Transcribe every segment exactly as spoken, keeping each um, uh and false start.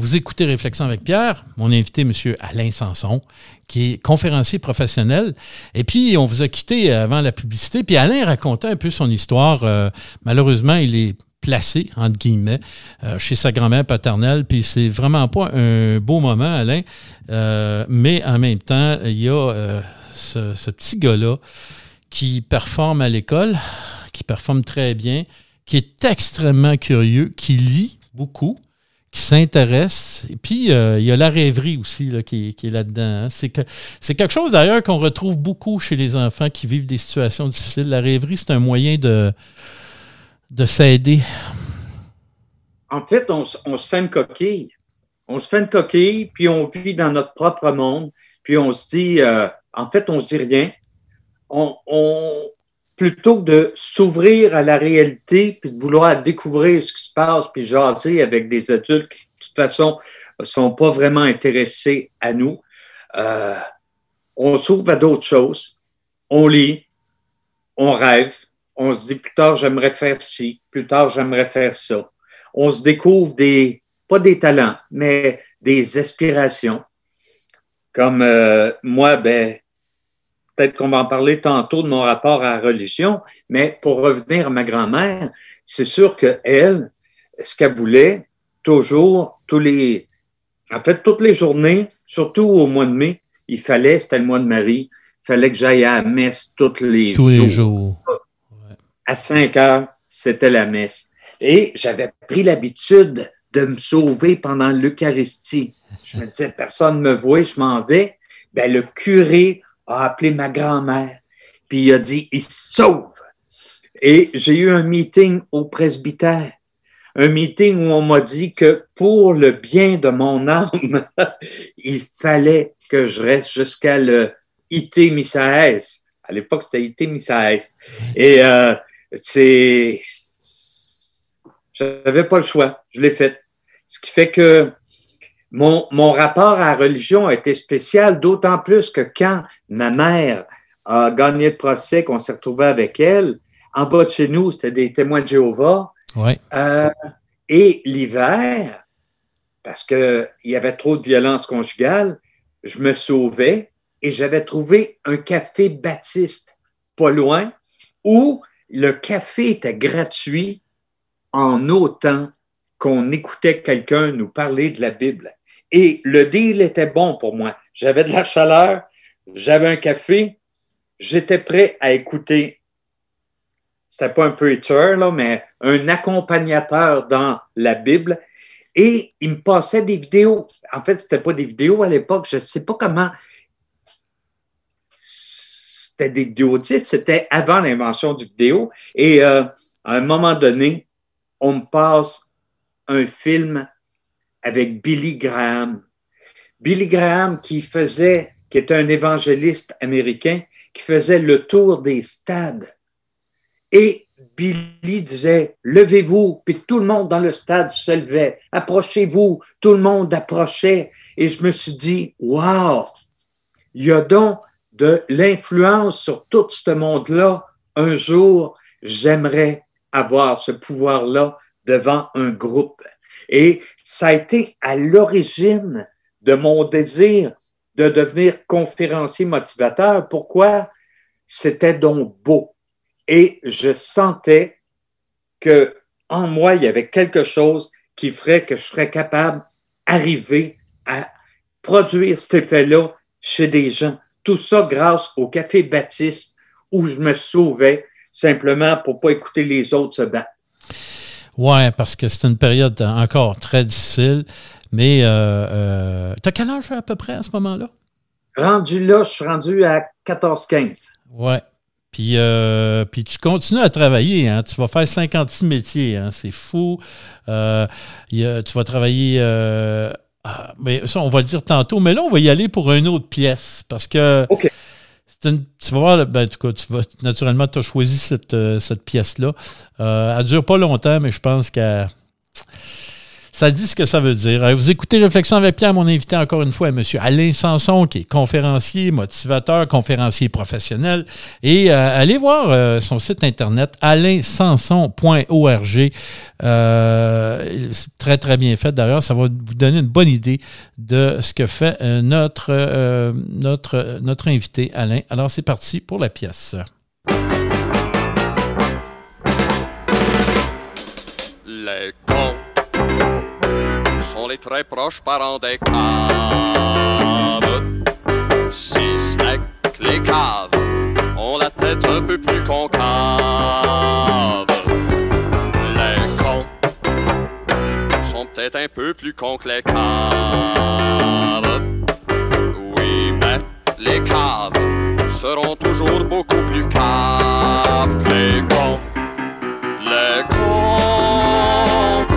Vous écoutez Réflexion avec Pierre, mon invité, M. Alain Sanson, qui est conférencier professionnel. Et puis, on vous a quitté avant la publicité. Puis Alain racontait un peu son histoire. Euh, malheureusement, il est placé, entre guillemets, euh, chez sa grand-mère paternelle. Puis c'est vraiment pas un beau moment, Alain. Euh, mais en même temps, il y a euh, ce, ce petit gars-là qui performe à l'école, qui performe très bien, qui est extrêmement curieux, qui lit beaucoup, qui s'intéresse. Et puis, euh, il y a la rêverie aussi là, qui, qui est là-dedans. Hein. C'est, que, c'est quelque chose, d'ailleurs, qu'on retrouve beaucoup chez les enfants qui vivent des situations difficiles. La rêverie, c'est un moyen de, de s'aider. En fait, on, on se fait une coquille. On se fait une coquille, puis on vit dans notre propre monde. Puis on se dit, euh, en fait, on se dit rien. On, on, plutôt que de s'ouvrir à la réalité puis de vouloir découvrir ce qui se passe puis jaser avec des adultes qui, de toute façon, ne sont pas vraiment intéressés à nous, euh, on s'ouvre à d'autres choses, on lit, on rêve, on se dit plus tard, j'aimerais faire ci, plus tard, j'aimerais faire ça. On se découvre des, pas des talents, mais des aspirations. Comme euh, moi, ben peut-être qu'on va en parler tantôt de mon rapport à la religion, mais pour revenir à ma grand-mère, c'est sûr qu'elle, ce qu'elle voulait, toujours, tous les, en fait, toutes les journées, surtout au mois de mai, il fallait, c'était le mois de Marie, il fallait que j'aille à la messe tous les tous jours. Tous les jours. À cinq heures, c'était la messe. Et j'avais pris l'habitude de me sauver pendant l'Eucharistie. Je me disais, personne ne me voit, je m'en vais. Ben, le curé a appelé ma grand-mère, puis il a dit « il se sauve ». Et j'ai eu un meeting au presbytère, un meeting où on m'a dit que pour le bien de mon âme, il fallait que je reste jusqu'à le « Ité Missaes ». À l'époque, c'était « Ité Missaes ». Et euh, c'est... j'avais pas le choix, je l'ai fait. Ce qui fait que Mon, mon rapport à la religion a été spécial, d'autant plus que quand ma mère a gagné le procès, qu'on s'est retrouvé avec elle, en bas de chez nous, c'était des témoins de Jéhovah. Ouais. Euh, et l'hiver, parce qu'il y avait trop de violence conjugale, je me sauvais et j'avais trouvé un café baptiste pas loin où le café était gratuit en autant qu'on écoutait quelqu'un nous parler de la Bible. Et le deal était bon pour moi. J'avais de la chaleur, j'avais un café, j'étais prêt à écouter, c'était pas un preacher, là, mais un accompagnateur dans la Bible. Et il me passait des vidéos. En fait, c'était pas des vidéos à l'époque, je sais pas comment. C'était des vidéos, tu sais, c'était avant l'invention du vidéo. Et euh, à un moment donné, on me passe un film avec Billy Graham. Billy Graham qui faisait, qui était un évangéliste américain, qui faisait le tour des stades. Et Billy disait, levez-vous, puis tout le monde dans le stade se levait. Approchez-vous, tout le monde approchait. Et je me suis dit, wow, il y a donc de l'influence sur tout ce monde-là. Un jour, j'aimerais avoir ce pouvoir-là devant un groupe. Et ça a été à l'origine de mon désir de devenir conférencier motivateur. Pourquoi? C'était donc beau. Et je sentais qu'en moi, il y avait quelque chose qui ferait que je serais capable d'arriver à produire cet effet-là chez des gens. Tout ça grâce au Café Baptiste où je me sauvais simplement pour ne pas écouter les autres se battre. Oui, parce que c'est une période encore très difficile. Mais euh, euh, t'as quel âge à peu près à ce moment-là? Rendu là, je suis rendu à quatorze quinze. Oui. Puis, euh, puis tu continues à travailler. Hein? Tu vas faire cinquante-six métiers. Hein? C'est fou. Euh, y a, tu vas travailler... Euh, ah, mais ça, on va le dire tantôt. Mais là, on va y aller pour une autre pièce. Parce que... Okay. Une, tu vas voir, ben, en tout cas, tu vas, naturellement, tu as choisi cette, cette pièce-là. Euh, elle ne dure pas longtemps, mais je pense qu'elle Ça dit ce que ça veut dire. Vous écoutez Réflexion avec Pierre, mon invité encore une fois est M. Alain Sanson, qui est conférencier, motivateur, conférencier professionnel. Et euh, allez voir euh, son site internet, alain sanson point org. Euh, c'est très, très bien fait. D'ailleurs, ça va vous donner une bonne idée de ce que fait euh, notre, euh, notre, notre invité, Alain. Alors, c'est parti pour la pièce. Les cons sont les très proches parents des caves. Si ce n'est que les caves ont la tête un peu plus concave. Les cons sont peut-être un peu plus cons que les caves. Oui, mais les caves seront toujours beaucoup plus caves que les cons. Les cons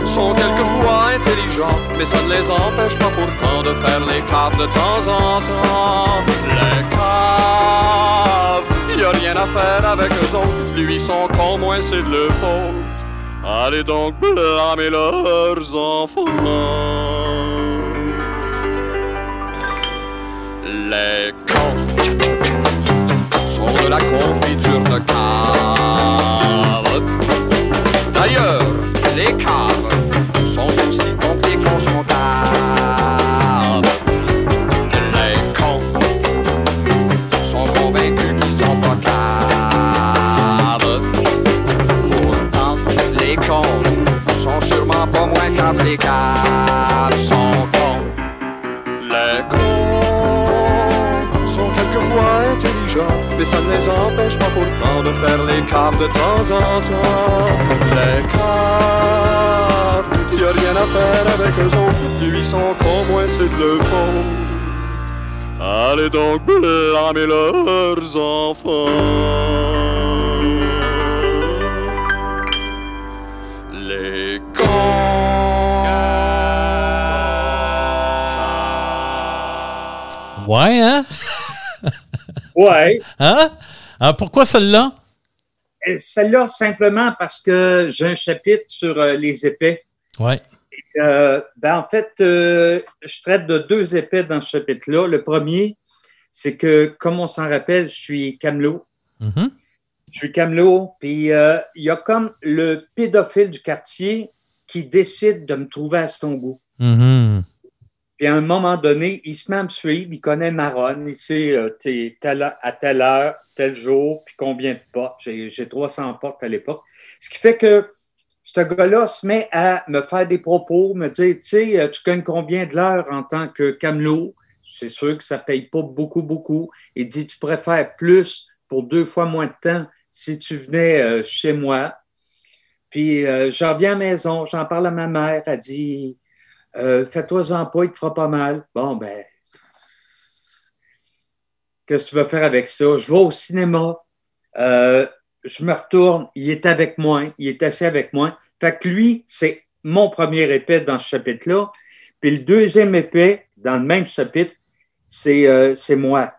sont quelquefois intelligents, mais ça ne les empêche pas pourtant de faire les caves de temps en temps. Les caves, y a rien à faire avec eux autres, lui ils sont cons, moins c'est de leur faute. Allez donc blâmer leurs enfants. Les cons sont de la confiture de carottes. D'ailleurs, les caves sont aussi cons que les cons sont caves. Les cons sont convaincus qu'ils sont pas caves. Pourtant, les cons sont sûrement pas moins caves. Les caves sont cons. Les cons sont quelquefois intelligents, mais ça ne les empêche pas pourtant de faire les caves de temps en temps. Les caves, y a rien à faire avec eux autres, lui ils sont cons, moins c'est de leur faute. Allez donc blâmer leurs enfants. Les cons. Ouais, hein? Ouais. Hein? Alors pourquoi celle-là? Et celle-là, simplement parce que j'ai un chapitre sur euh, les épées. Ouais. Et, euh, ben, en fait, euh, je traite de deux épées dans ce chapitre-là. Le premier, c'est que, comme on s'en rappelle, je suis camelot. Mm-hmm. Je suis camelot, puis il euh, y a comme le pédophile du quartier qui décide de me trouver à son goût. Mm-hmm. Puis à un moment donné, il se met à me suivre, il connaît Maronne, il sait euh, t'es, telle, à telle heure, tel jour, puis combien de portes. J'ai, j'ai trois cents portes à l'époque. Ce qui fait que ce gars-là se met à me faire des propos, me dire, tu sais, tu gagnes combien de l'heure en tant que camelot? C'est sûr que ça ne paye pas beaucoup, beaucoup. Il dit, tu préfères plus pour deux fois moins de temps si tu venais euh, chez moi. Puis euh, je reviens à la maison, j'en parle à ma mère, elle dit... Euh, « Fais-toi-en pas, il te fera pas mal. » Bon, ben, qu'est-ce que tu veux faire avec ça? Je vais au cinéma, euh, je me retourne, il est avec moi, il est assis avec moi. Fait que lui, c'est mon premier épée dans ce chapitre-là. Puis le deuxième épée, dans le même chapitre, c'est, euh, c'est moi.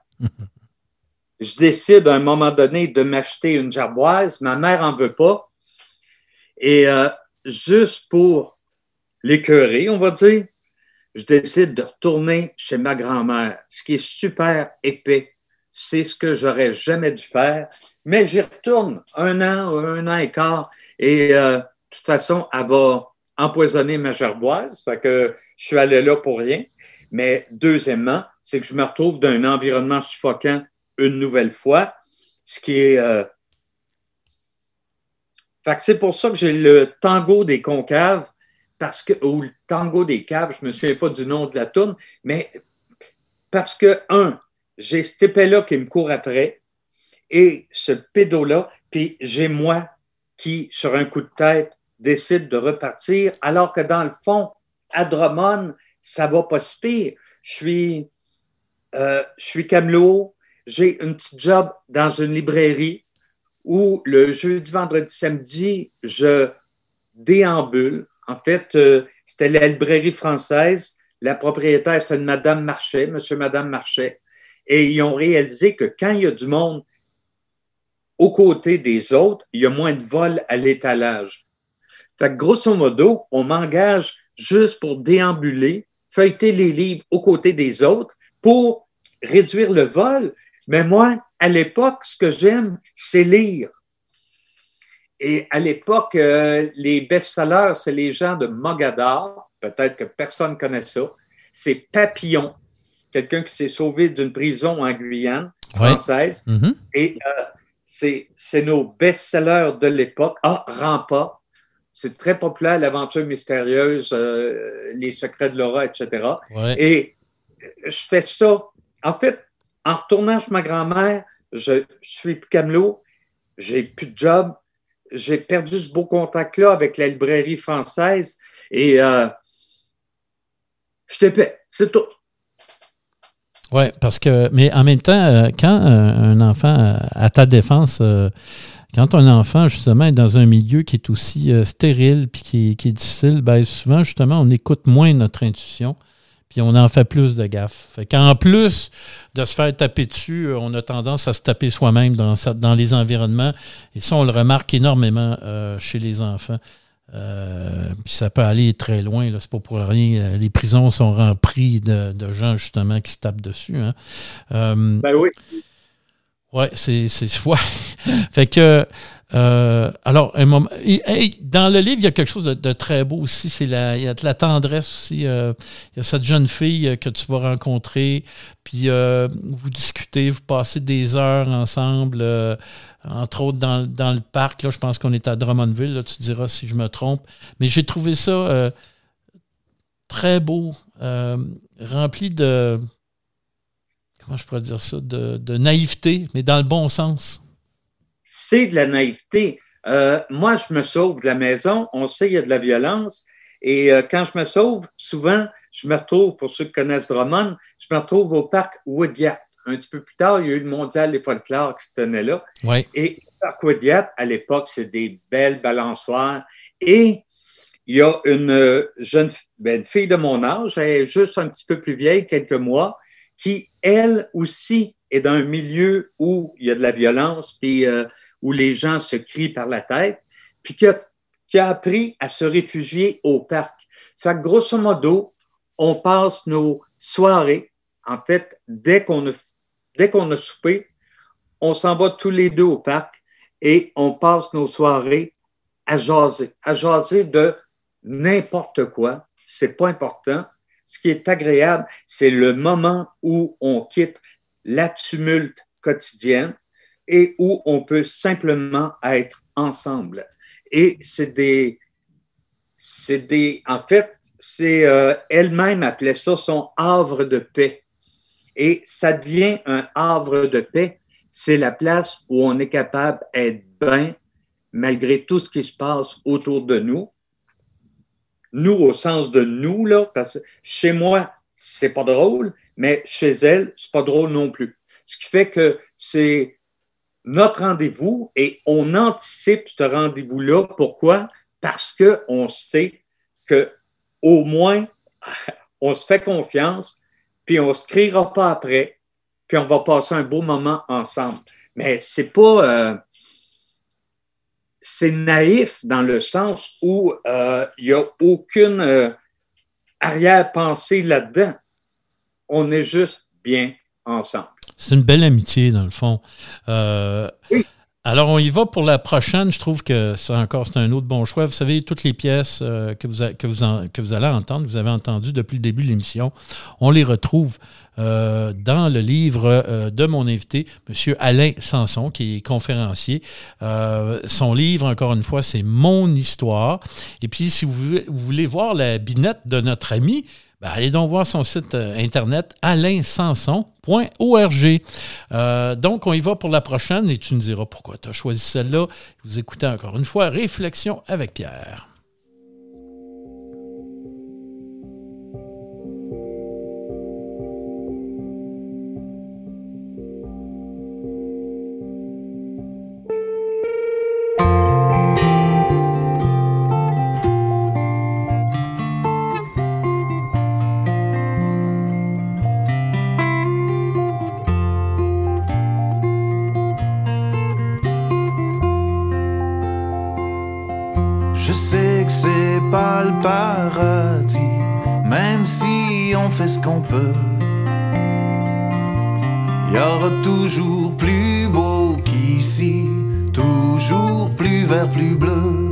Je décide à un moment donné de m'acheter une gerboise, ma mère n'en veut pas. Et euh, juste pour l'écœuré, on va dire, je décide de retourner chez ma grand-mère, ce qui est super épais. C'est ce que j'aurais jamais dû faire, mais j'y retourne un an ou un an et quart et euh, de toute façon, elle va empoisonner ma gerboise, fait que je suis allé là pour rien. Mais deuxièmement, c'est que je me retrouve dans un environnement suffocant une nouvelle fois, ce qui est... Euh... Fait que c'est pour ça que j'ai le tango des concaves, parce que, ou le tango des caves, je ne me souviens pas du nom de la toune, mais parce que, un, j'ai cet épée-là qui me court après et ce pédo-là, puis j'ai moi qui, sur un coup de tête, décide de repartir, alors que dans le fond, à Drummond, ça ne va pas si pire. Je suis, euh, je suis camelot, j'ai une petite job dans une librairie où le jeudi, vendredi, samedi, je déambule. En fait, euh, c'était la librairie française. La propriétaire, c'était une madame Marchais, monsieur, madame Marchais. Et ils ont réalisé que quand il y a du monde aux côtés des autres, il y a moins de vols à l'étalage. Fait que grosso modo, on m'engage juste pour déambuler, feuilleter les livres aux côtés des autres pour réduire le vol. Mais moi, à l'époque, ce que j'aime, c'est lire. Et à l'époque, euh, les best-sellers, c'est les gens de Mogadore, peut-être que personne ne connaît ça, c'est Papillon, quelqu'un qui s'est sauvé d'une prison en Guyane française. Ouais. Mm-hmm. Et euh, c'est, c'est nos best-sellers de l'époque. Ah, Rampas, c'est très populaire, l'aventure mystérieuse, euh, les secrets de Laura, et cetera. Ouais. Et je fais ça. En fait, en retournant chez ma grand-mère, je, je suis camelot, j'ai plus de job, j'ai perdu ce beau contact-là avec la librairie française et euh, je t'épais, c'est tout. Oui, parce que, mais en même temps, quand un enfant, à ta défense, quand un enfant, justement, est dans un milieu qui est aussi stérile puis qui, qui est difficile, bien souvent, justement, on écoute moins notre intuition. Puis on en fait plus de gaffe. Fait qu'en plus de se faire taper dessus, on a tendance à se taper soi-même dans, dans les environnements. Et ça, on le remarque énormément euh, chez les enfants. Euh, puis ça peut aller très loin, là, c'est pas pour rien. Les prisons sont remplies de, de gens, justement, qui se tapent dessus. Hein. Euh, ben oui. Oui, c'est... c'est ouais. Fait que... Euh, alors, un moment, et, et, dans le livre, il y a quelque chose de, de très beau aussi, c'est la, il y a de la tendresse aussi, euh, il y a cette jeune fille que tu vas rencontrer, puis euh, vous discutez, vous passez des heures ensemble, euh, entre autres dans, dans le parc, là, je pense qu'on est à Drummondville, là, tu diras si je me trompe, mais j'ai trouvé ça euh, très beau, euh, rempli de, comment je pourrais dire ça, de, de naïveté, mais dans le bon sens. C'est de la naïveté. Euh, moi, je me sauve de la maison. On sait qu'il y a de la violence. Et euh, quand je me sauve, souvent, je me retrouve, pour ceux qui connaissent Drummond, je me retrouve au parc Woodgate. Un petit peu plus tard, il y a eu le Mondial des Folclores qui se tenait là. Ouais. Et le parc Woodgate, à l'époque, c'est des belles balançoires. Et il y a une jeune ben, une fille de mon âge, elle est juste un petit peu plus vieille, quelques mois, qui, elle aussi, est dans un milieu où il y a de la violence, puis... Euh, où les gens se crient par la tête, puis qui a, qui a appris à se réfugier au parc. Fait que grosso modo, on passe nos soirées. En fait, dès qu'on a, dès qu'on a soupé, on s'en va tous les deux au parc et on passe nos soirées à jaser, à jaser de n'importe quoi. C'est pas important. Ce qui est agréable, c'est le moment où on quitte la tumulte quotidienne et où on peut simplement être ensemble. Et c'est des... c'est des en fait, c'est euh, elle-même appelait ça son havre de paix. Et ça devient un havre de paix. C'est la place où on est capable d'être bien malgré tout ce qui se passe autour de nous. Nous, au sens de nous, là, parce que chez moi, c'est pas drôle, mais chez elle, c'est pas drôle non plus. Ce qui fait que c'est... notre rendez-vous, et on anticipe ce rendez-vous-là. Pourquoi? Parce qu'on sait qu'au moins, on se fait confiance, puis on ne se criera pas après, puis on va passer un beau moment ensemble. Mais c'est pas... Euh, c'est naïf dans le sens où il euh, n'y a aucune euh, arrière-pensée là-dedans. On est juste bien ensemble. C'est une belle amitié, dans le fond. Euh, oui. Alors, on y va pour la prochaine. Je trouve que ça encore, c'est un autre bon choix. Vous savez, toutes les pièces euh, que, vous a, que, vous en, que vous allez entendre, vous avez entendu depuis le début de l'émission, on les retrouve euh, dans le livre euh, de mon invité, M. Alain Sanson, qui est conférencier. Euh, son livre, encore une fois, c'est « Mon histoire ». Et puis, si vous, vous voulez voir la binette de notre ami, ben, allez donc voir son site euh, internet alain sanson point org. Euh, donc, on y va pour la prochaine et tu nous diras pourquoi tu as choisi celle-là. Vous écoutez encore une fois Réflexion avec Pierre. Pas le paradis. même si on fait ce qu'on peut, il y aura toujours plus beau qu'ici, toujours plus vert, plus bleu.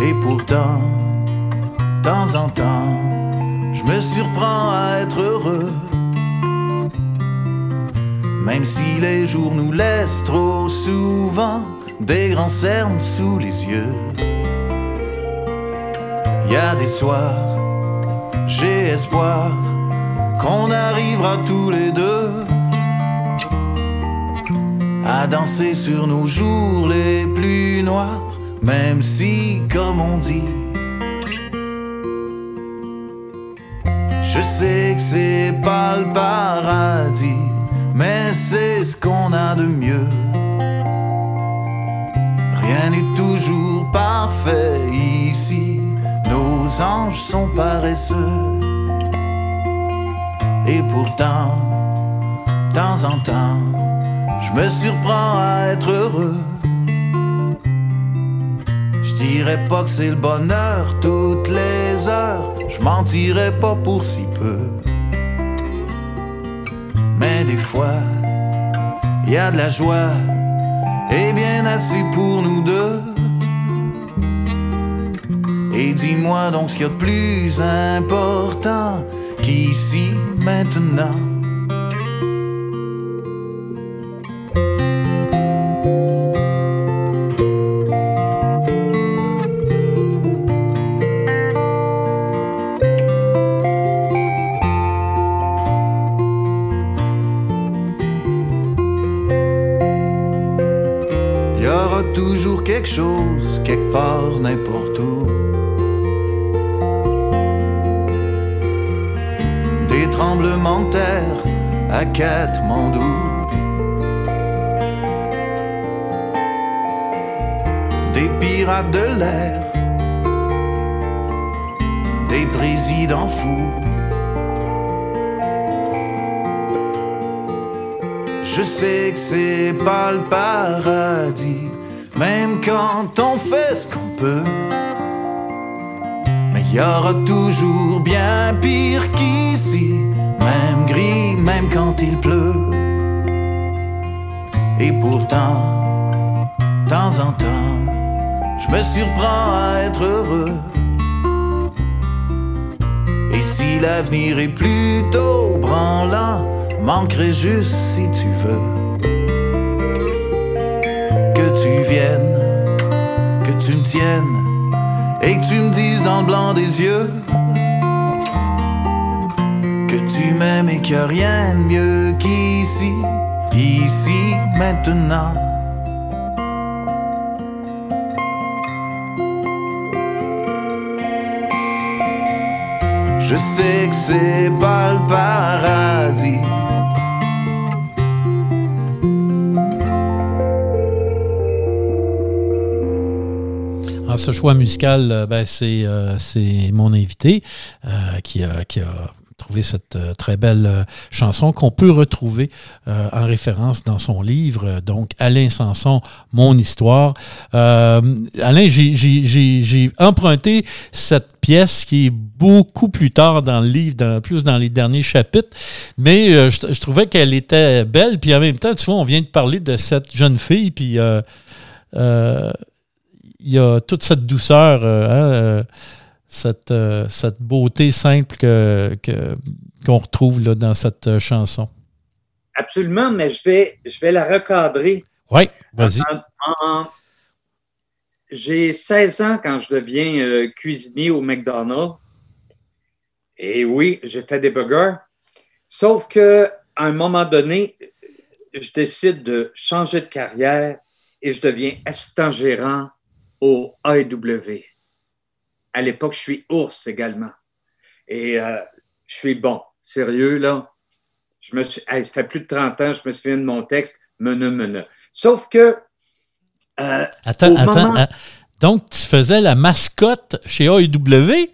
Et pourtant, de temps en temps, je me surprends à être heureux, même si les jours nous laissent trop souvent des grands cernes sous les yeux. Il y a des soirs, j'ai espoir qu'on arrivera tous les deux à danser sur nos jours les plus noirs, même si, comme on dit, je sais que c'est pas le paradis, mais c'est ce qu'on a de mieux. Rien n'est toujours parfait ici, nos anges sont paresseux. Et pourtant, de temps en temps, je me surprends à être heureux. Je dirais pas que c'est le bonheur toutes les heures, je mentirais pas pour si peu. Mais des fois, y a de la joie, et bien assez pour nous deux. Et dis-moi donc ce qu'il y a de plus important qu'ici, maintenant. Il y aura toujours quelque chose, quelque part, n'importe où. Tremblement de terre à Katmandou, des pirates de l'air, des présidents fous. Je sais que c'est pas le paradis, même quand on fait ce qu'on peut, mais il y aura toujours bien pire qu'ici, même gris, même quand il pleut. Et pourtant, de temps en temps, je me surprends à être heureux. Et si l'avenir est plutôt branlant, manquerait juste si tu veux que tu viennes, que tu me tiennes et que tu me dises dans le blanc des yeux que tu m'aimes et qu'il n'y a rien de mieux qu'ici, ici, maintenant. Je sais que c'est pas le paradis, ah, ce choix musical, ben, c'est, euh, c'est mon invité euh, qui a... Qui a trouver cette euh, très belle euh, chanson qu'on peut retrouver euh, en référence dans son livre, euh, donc Alain Sanson, Mon Histoire. Euh, Alain, j'ai, j'ai, j'ai, j'ai emprunté cette pièce qui est beaucoup plus tard dans le livre, dans, plus dans les derniers chapitres, mais euh, je, je trouvais qu'elle était belle, puis en même temps, tu vois, on vient de parler de cette jeune fille, puis euh, euh, y a toute cette douceur, euh, hein, euh, Cette, euh, cette beauté simple que, que, qu'on retrouve là, dans cette euh, chanson. Absolument, mais je vais, je vais la recadrer. Oui, vas-y. En, en, en, j'ai seize ans quand je deviens euh, cuisinier au McDonald's. Et oui, j'étais des burgers. Sauf qu'à un moment donné, je décide de changer de carrière et je deviens assistant gérant au A et W. À l'époque, je suis ours également. Et euh, je suis bon, sérieux, là. Je me suis, hey, ça fait plus de trente ans, je me souviens de mon texte, meneu, meneu. Sauf que... Euh, attends, au attends. Moment... Donc, tu faisais la mascotte chez A et W?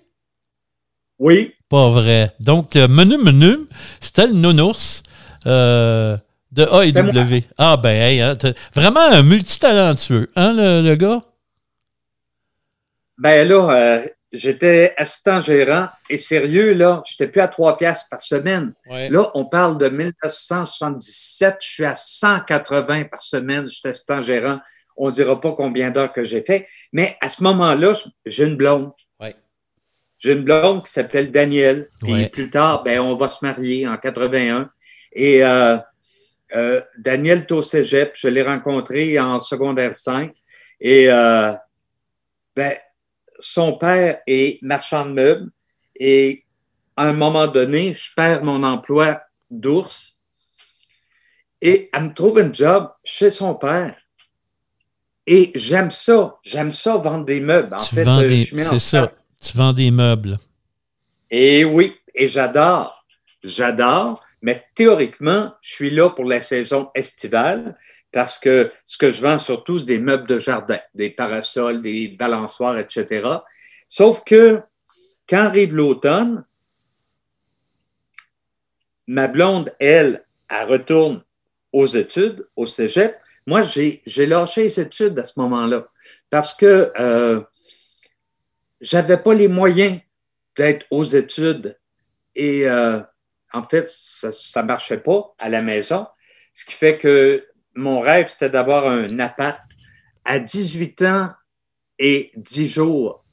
Oui. Pas vrai. Donc, meneu, meneu, c'était le nounours euh, de A et W. Ah ben, hey, hein, vraiment un multitalentueux, hein, le, le gars? Ben là, euh, j'étais assistant gérant et sérieux, là, j'étais plus à trois piastres par semaine. Ouais. Là, on parle de dix-neuf soixante-dix-sept, je suis à cent quatre-vingts par semaine, j'étais assistant gérant. On ne dira pas combien d'heures que j'ai fait, mais à ce moment-là, j'ai une blonde. Ouais. J'ai une blonde qui s'appelle Danielle. Puis ouais. plus tard, ben, on va se marier en quatre-vingt-un. Et euh, euh, Danielle est au cégep. Je l'ai rencontrée en secondaire cinq. Et euh, ben, son père est marchand de meubles. Et à un moment donné, je perds mon emploi d'ours. Et elle me trouve un job chez son père. Et j'aime ça, j'aime ça vendre des meubles. En tu fait, vends des, je mets c'est en ça, place. Tu vends des meubles. Et oui, et j'adore, j'adore, mais théoriquement, je suis là pour la saison estivale parce que ce que je vends surtout, c'est des meubles de jardin, des parasols, des balançoires, et cetera. Sauf que quand arrive l'automne, ma blonde, elle, elle retourne aux études, au cégep. Moi, j'ai, j'ai lâché les études à ce moment-là parce que euh, je n'avais pas les moyens d'être aux études. Et euh, en fait, ça ne marchait pas à la maison, ce qui fait que mon rêve, c'était d'avoir un appart. À dix-huit ans et dix jours,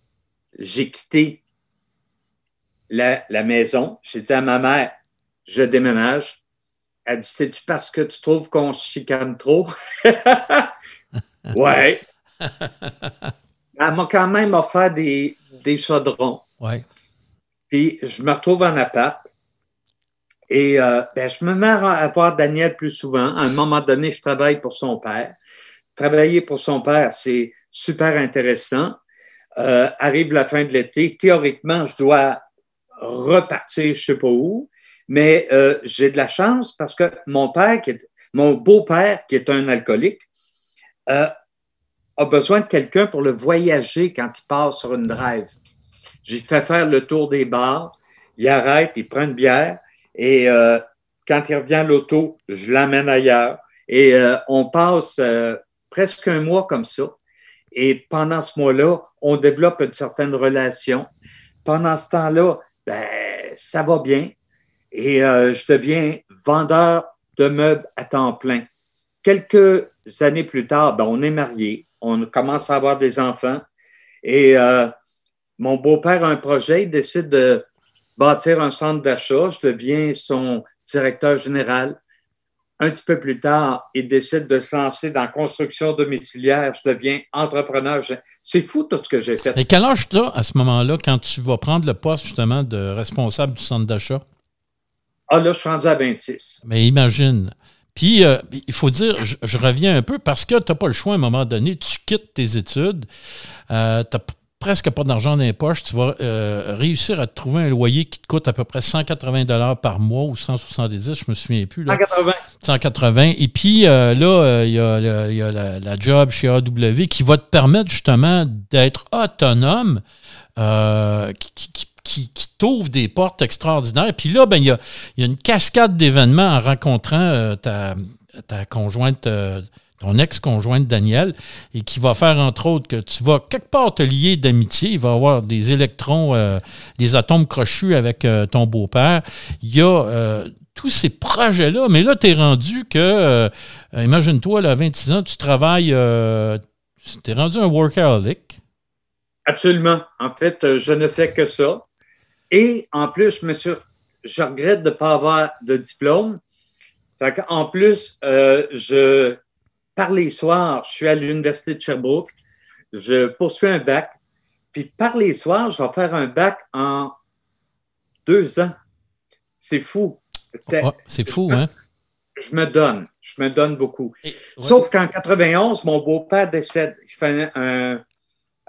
j'ai quitté la, la maison. J'ai dit à ma mère, je déménage. Elle dit, c'est-tu parce que tu trouves qu'on se chicane trop? Ouais. Elle m'a quand même offert des, des chaudrons. Ouais. Puis je me retrouve en appart. Et euh, ben, je me mets à voir Daniel plus souvent. À un moment donné, je travaille pour son père. Travailler pour son père, c'est super intéressant. Euh, arrive la fin de l'été. Théoriquement, je dois repartir, je ne sais pas où. Mais euh, j'ai de la chance parce que mon père, qui est, mon beau-père, qui est un alcoolique, euh, a besoin de quelqu'un pour le voyager quand il part sur une drive. J'ai fait faire le tour des bars, il arrête, il prend une bière et euh, quand il revient à l'auto, je l'amène ailleurs. Et euh, on passe euh, presque un mois comme ça. Et pendant ce mois-là, on développe une certaine relation. Pendant ce temps-là, ben, ça va bien. Et euh, je deviens vendeur de meubles à temps plein. Quelques années plus tard, ben, on est mariés, on commence à avoir des enfants. Et euh, mon beau-père a un projet, il décide de bâtir un centre d'achat. Je deviens son directeur général. Un petit peu plus tard, il décide de se lancer dans la construction domiciliaire. Je deviens entrepreneur. C'est fou tout ce que j'ai fait. Et quel âge tu as à ce moment-là quand tu vas prendre le poste justement de responsable du centre d'achat? Ah là, je suis rendu à vingt-six. Mais imagine. Puis, euh, il faut dire, je, je reviens un peu, parce que tu n'as pas le choix à un moment donné. Tu quittes tes études, euh, tu n'as p- presque pas d'argent dans les poches. Tu vas euh, réussir à te trouver un loyer qui te coûte à peu près cent quatre-vingts dollars par mois ou cent soixante-dix, je me souviens plus. Là. cent quatre-vingts. cent quatre-vingts. Et puis, euh, là, il euh, y a, y a la, la job chez A et W qui va te permettre justement d'être autonome, euh, qui, qui Qui, qui t'ouvre des portes extraordinaires. Puis là, ben, il y a, y a une cascade d'événements en rencontrant euh, ta, ta conjointe, euh, ton ex-conjointe Danielle, et qui va faire, entre autres, que tu vas quelque part te lier d'amitié. Il va y avoir des électrons, euh, des atomes crochus avec euh, ton beau-père. Il y a euh, tous ces projets-là. Mais là, tu es rendu que, euh, imagine-toi, là, à vingt-six ans, tu travailles, euh, tu es rendu un workaholic. Absolument. En fait, je ne fais que ça. Et en plus, je, me suis, je regrette de ne pas avoir de diplôme. En plus, euh, je, par les soirs, je suis à l'Université de Sherbrooke, je poursuis un bac, puis par les soirs, je vais faire un bac en deux ans. C'est fou. Oh, c'est fou, hein? Je me donne. Je me donne beaucoup. Et, ouais. Sauf qu'en quatre-vingt-onze, mon beau-père décède. Je fais un...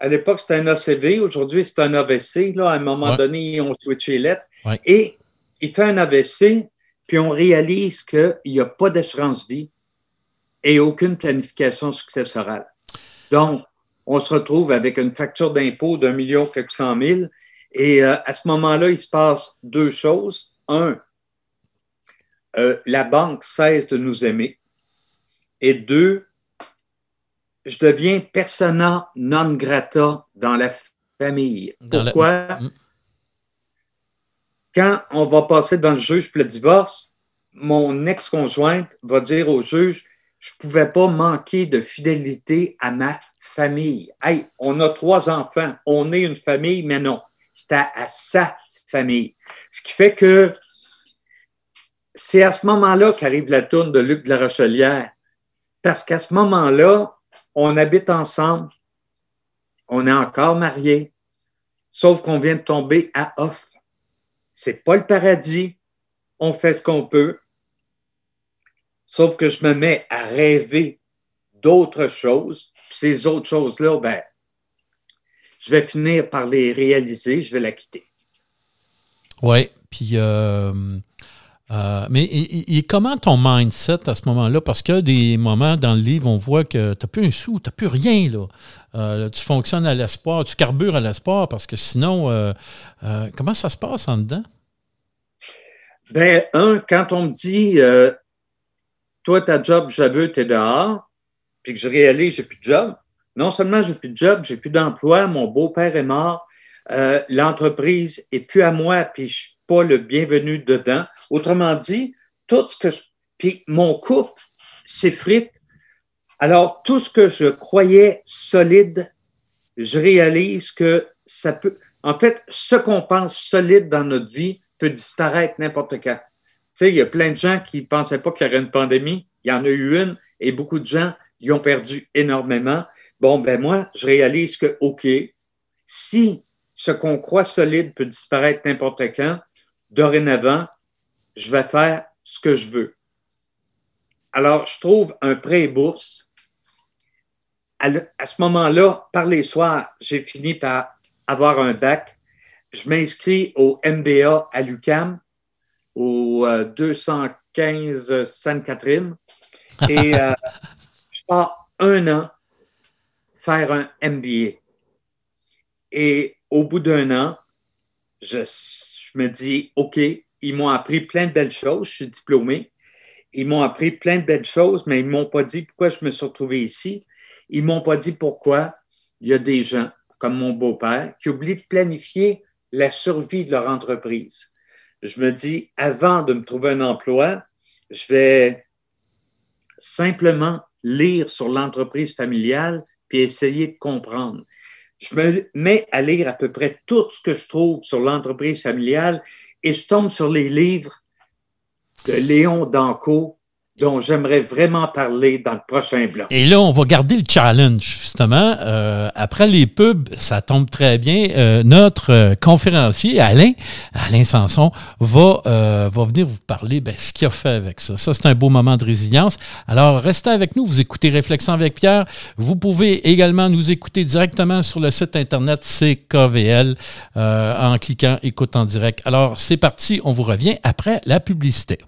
À l'époque, c'était un A C V. Aujourd'hui, c'est un A V C. Là, à un moment ouais. donné, ils ont switché les lettres. Ouais. Et il fait un A V C, puis on réalise qu'il n'y a pas d'assurance-vie et aucune planification successorale. Donc, on se retrouve avec une facture d'impôt d'un million quelques cent mille. Et euh, à ce moment-là, il se passe deux choses. Un, euh, la banque cesse de nous aimer. Et deux, je deviens persona non grata dans la famille. Pourquoi? Le... Quand on va passer devant le juge pour le divorce, mon ex-conjointe va dire au juge, je ne pouvais pas manquer de fidélité à ma famille. Hey, on a trois enfants, on est une famille, mais non, c'est à, à sa famille. Ce qui fait que c'est à ce moment-là qu'arrive la toune de Luc de la Rochelière. Parce qu'à ce moment-là, on habite ensemble, on est encore mariés, sauf qu'on vient de tomber à off. C'est pas le paradis, on fait ce qu'on peut. Sauf que je me mets à rêver d'autres choses. Puis ces autres choses-là, ben, je vais finir par les réaliser, je vais la quitter. Oui, puis... Euh, euh, mais et, et comment ton mindset à ce moment-là? Parce qu'il y a des moments dans le livre, on voit que tu n'as plus un sou, tu n'as plus rien. Là. Euh, tu fonctionnes à l'espoir, tu carbures à l'espoir, parce que sinon, euh, euh, comment ça se passe en dedans? Ben un, quand on me dit... Euh, Toi, ta job, je veux, t'es dehors, puis que je réalise, j'ai plus de job. Non seulement j'ai plus de job, j'ai plus d'emploi, mon beau-père est mort, euh, l'entreprise est plus à moi, puis je suis pas le bienvenu dedans. Autrement dit, tout ce que je... puis mon couple s'effrite. Alors, tout ce que je croyais solide, je réalise que ça peut... En fait, ce qu'on pense solide dans notre vie peut disparaître n'importe quand. Tu sais, il y a plein de gens qui ne pensaient pas qu'il y aurait une pandémie. Il y en a eu une et beaucoup de gens y ont perdu énormément. Bon, ben moi, je réalise que, OK, si ce qu'on croit solide peut disparaître n'importe quand, dorénavant, je vais faire ce que je veux. Alors, je trouve un prêt et bourse. À, le, à ce moment-là, par les soirs, j'ai fini par avoir un bac. Je m'inscris au M B A à l'U Q A M. Au deux cent quinze Sainte-Catherine. Et euh, je pars un an faire un M B A. Et au bout d'un an, je, je me dis, OK, ils m'ont appris plein de belles choses. Je suis diplômé. Ils m'ont appris plein de belles choses, mais ils ne m'ont pas dit pourquoi je me suis retrouvé ici. Ils ne m'ont pas dit pourquoi il y a des gens, comme mon beau-père, qui oublient de planifier la survie de leur entreprise. Je me dis, avant de me trouver un emploi, je vais simplement lire sur l'entreprise familiale puis essayer de comprendre. Je me mets à lire à peu près tout ce que je trouve sur l'entreprise familiale et je tombe sur les livres de Léon Danco dont j'aimerais vraiment parler dans le prochain bloc. Et là, on va garder le challenge, justement. Euh, après les pubs, ça tombe très bien. Euh, notre euh, conférencier, Alain, Alain Sanson, va, euh, va venir vous parler ben, ce qu'il a fait avec ça. Ça, c'est un beau moment de résilience. Alors, restez avec nous. Vous écoutez Réflexions avec Pierre. Vous pouvez également nous écouter directement sur le site Internet C K V L euh, en cliquant « Écoute en direct ». Alors, c'est parti. On vous revient après la publicité.